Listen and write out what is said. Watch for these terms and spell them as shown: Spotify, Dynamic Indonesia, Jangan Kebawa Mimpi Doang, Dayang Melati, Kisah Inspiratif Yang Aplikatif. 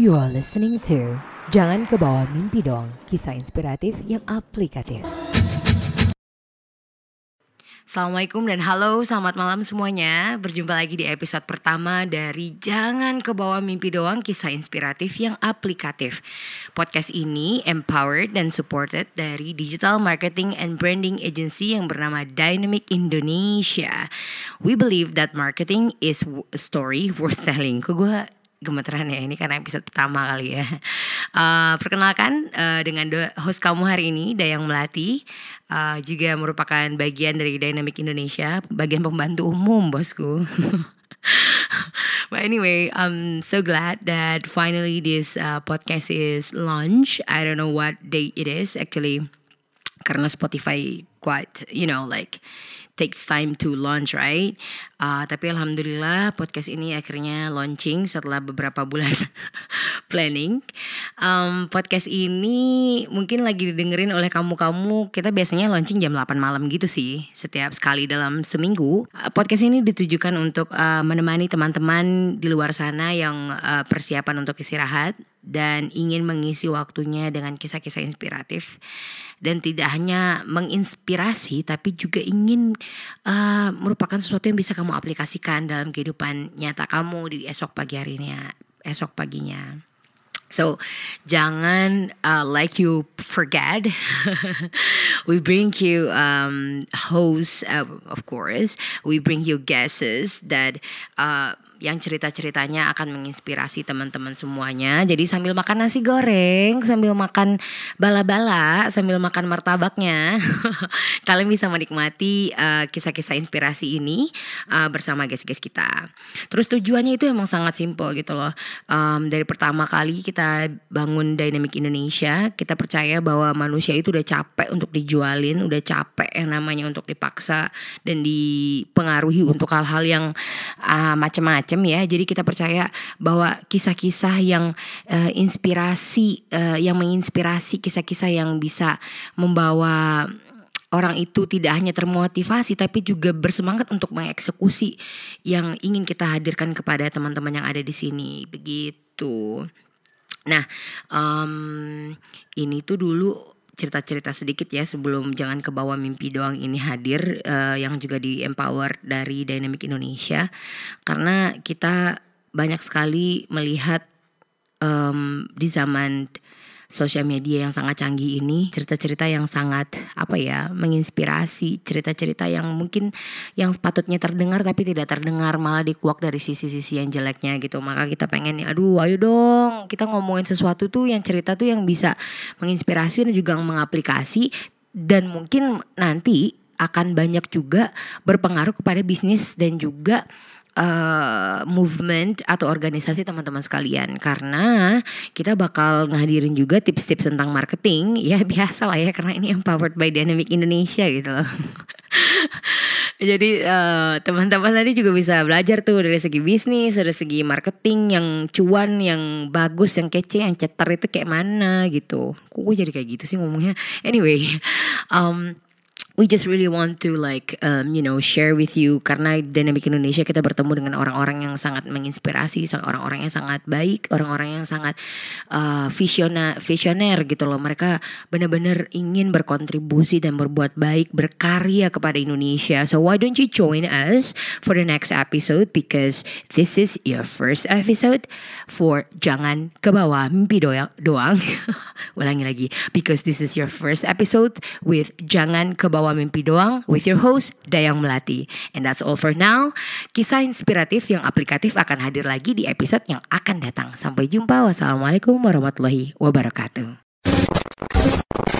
You are listening to Jangan Kebawa Mimpi Doang, Kisah Inspiratif Yang Aplikatif. Assalamualaikum dan halo, selamat malam semuanya. Berjumpa lagi di episode pertama dari Jangan Kebawa Mimpi Doang, Kisah Inspiratif Yang Aplikatif. Podcast ini empowered dan supported dari digital marketing and branding agency yang bernama Dynamic Indonesia. We believe that marketing is a story worth telling. Gemeteran ya, ini karena episode pertama kali ya. Perkenalkan dengan host kamu hari ini, Dayang Melati. Juga merupakan bagian dari Dynamic Indonesia, bagian pembantu umum bosku. But anyway, I'm so glad that finally this podcast is launched. I don't know what date it is actually. Karena Spotify quite, takes time to launch, right? Tapi alhamdulillah podcast ini akhirnya launching setelah beberapa bulan planning. Podcast ini mungkin lagi didengerin oleh kamu-kamu. Kita biasanya launching jam 8 malam gitu sih, setiap sekali dalam seminggu. Podcast ini ditujukan untuk menemani teman-teman di luar sana yang persiapan untuk istirahat dan ingin mengisi waktunya dengan kisah-kisah inspiratif. Dan tidak hanya menginspirasi, tapi juga ingin merupakan sesuatu yang bisa kamu aplikasikan dalam kehidupan nyata kamu di esok paginya. So, jangan like you forget. We bring you hosts, of course. We bring you guests that yang cerita-ceritanya akan menginspirasi teman-teman semuanya. Jadi sambil makan nasi goreng, sambil makan bala-bala, sambil makan martabaknya, kalian bisa menikmati kisah-kisah inspirasi ini bersama guest-guest kita. Terus tujuannya itu emang sangat simpel gitu loh. Dari pertama kali kita bangun Dynamic Indonesia, kita percaya bahwa manusia itu udah capek untuk dijualin, udah capek yang namanya untuk dipaksa dan dipengaruhi untuk hal-hal yang macam-macam. Ya, jadi kita percaya bahwa kisah-kisah yang menginspirasi, kisah-kisah yang bisa membawa orang itu tidak hanya termotivasi tapi juga bersemangat untuk mengeksekusi yang ingin kita hadirkan kepada teman-teman yang ada di sini, begitu. Nah, ini tuh dulu cerita-cerita sedikit ya sebelum Jangan Kebawa Mimpi Doang ini hadir, yang juga di empower dari Dynamic Indonesia, karena kita banyak sekali melihat di zaman sosial media yang sangat canggih ini cerita-cerita yang sangat menginspirasi, cerita-cerita yang mungkin yang sepatutnya terdengar tapi tidak terdengar, malah dikuak dari sisi-sisi yang jeleknya gitu. Maka kita pengen ayo dong kita ngomongin sesuatu tuh yang cerita tuh yang bisa menginspirasi dan juga mengaplikasi, dan mungkin nanti akan banyak juga berpengaruh kepada bisnis dan juga movement atau organisasi teman-teman sekalian. Karena kita bakal ngadirin juga tips-tips tentang marketing. Ya biasa lah ya, karena ini empowered by Dynamic Indonesia gitu loh. Jadi teman-teman tadi juga bisa belajar tuh dari segi bisnis, dari segi marketing yang cuan, yang bagus, yang kece, yang cetar itu kayak mana gitu. Kok gue jadi kayak gitu sih ngomongnya. Anyway, we just really want to share with you, karena Dynamic Indonesia kita bertemu dengan orang-orang yang sangat menginspirasi, orang-orang yang sangat baik, orang-orang yang sangat visioner gitu loh. Mereka benar-benar ingin berkontribusi dan berbuat baik, berkarya kepada Indonesia. So why don't you join us for the next episode, because this is your first episode for Jangan Kebawa Mimpi Doang. Ulangi lagi, because this is your first episode with Jangan Kebawa Mimpi Doang with your host Dayang Melati. And that's all for now. Kisah Inspiratif Yang Aplikatif akan hadir lagi di episode yang akan datang. Sampai jumpa. Wassalamualaikum warahmatullahi wabarakatuh.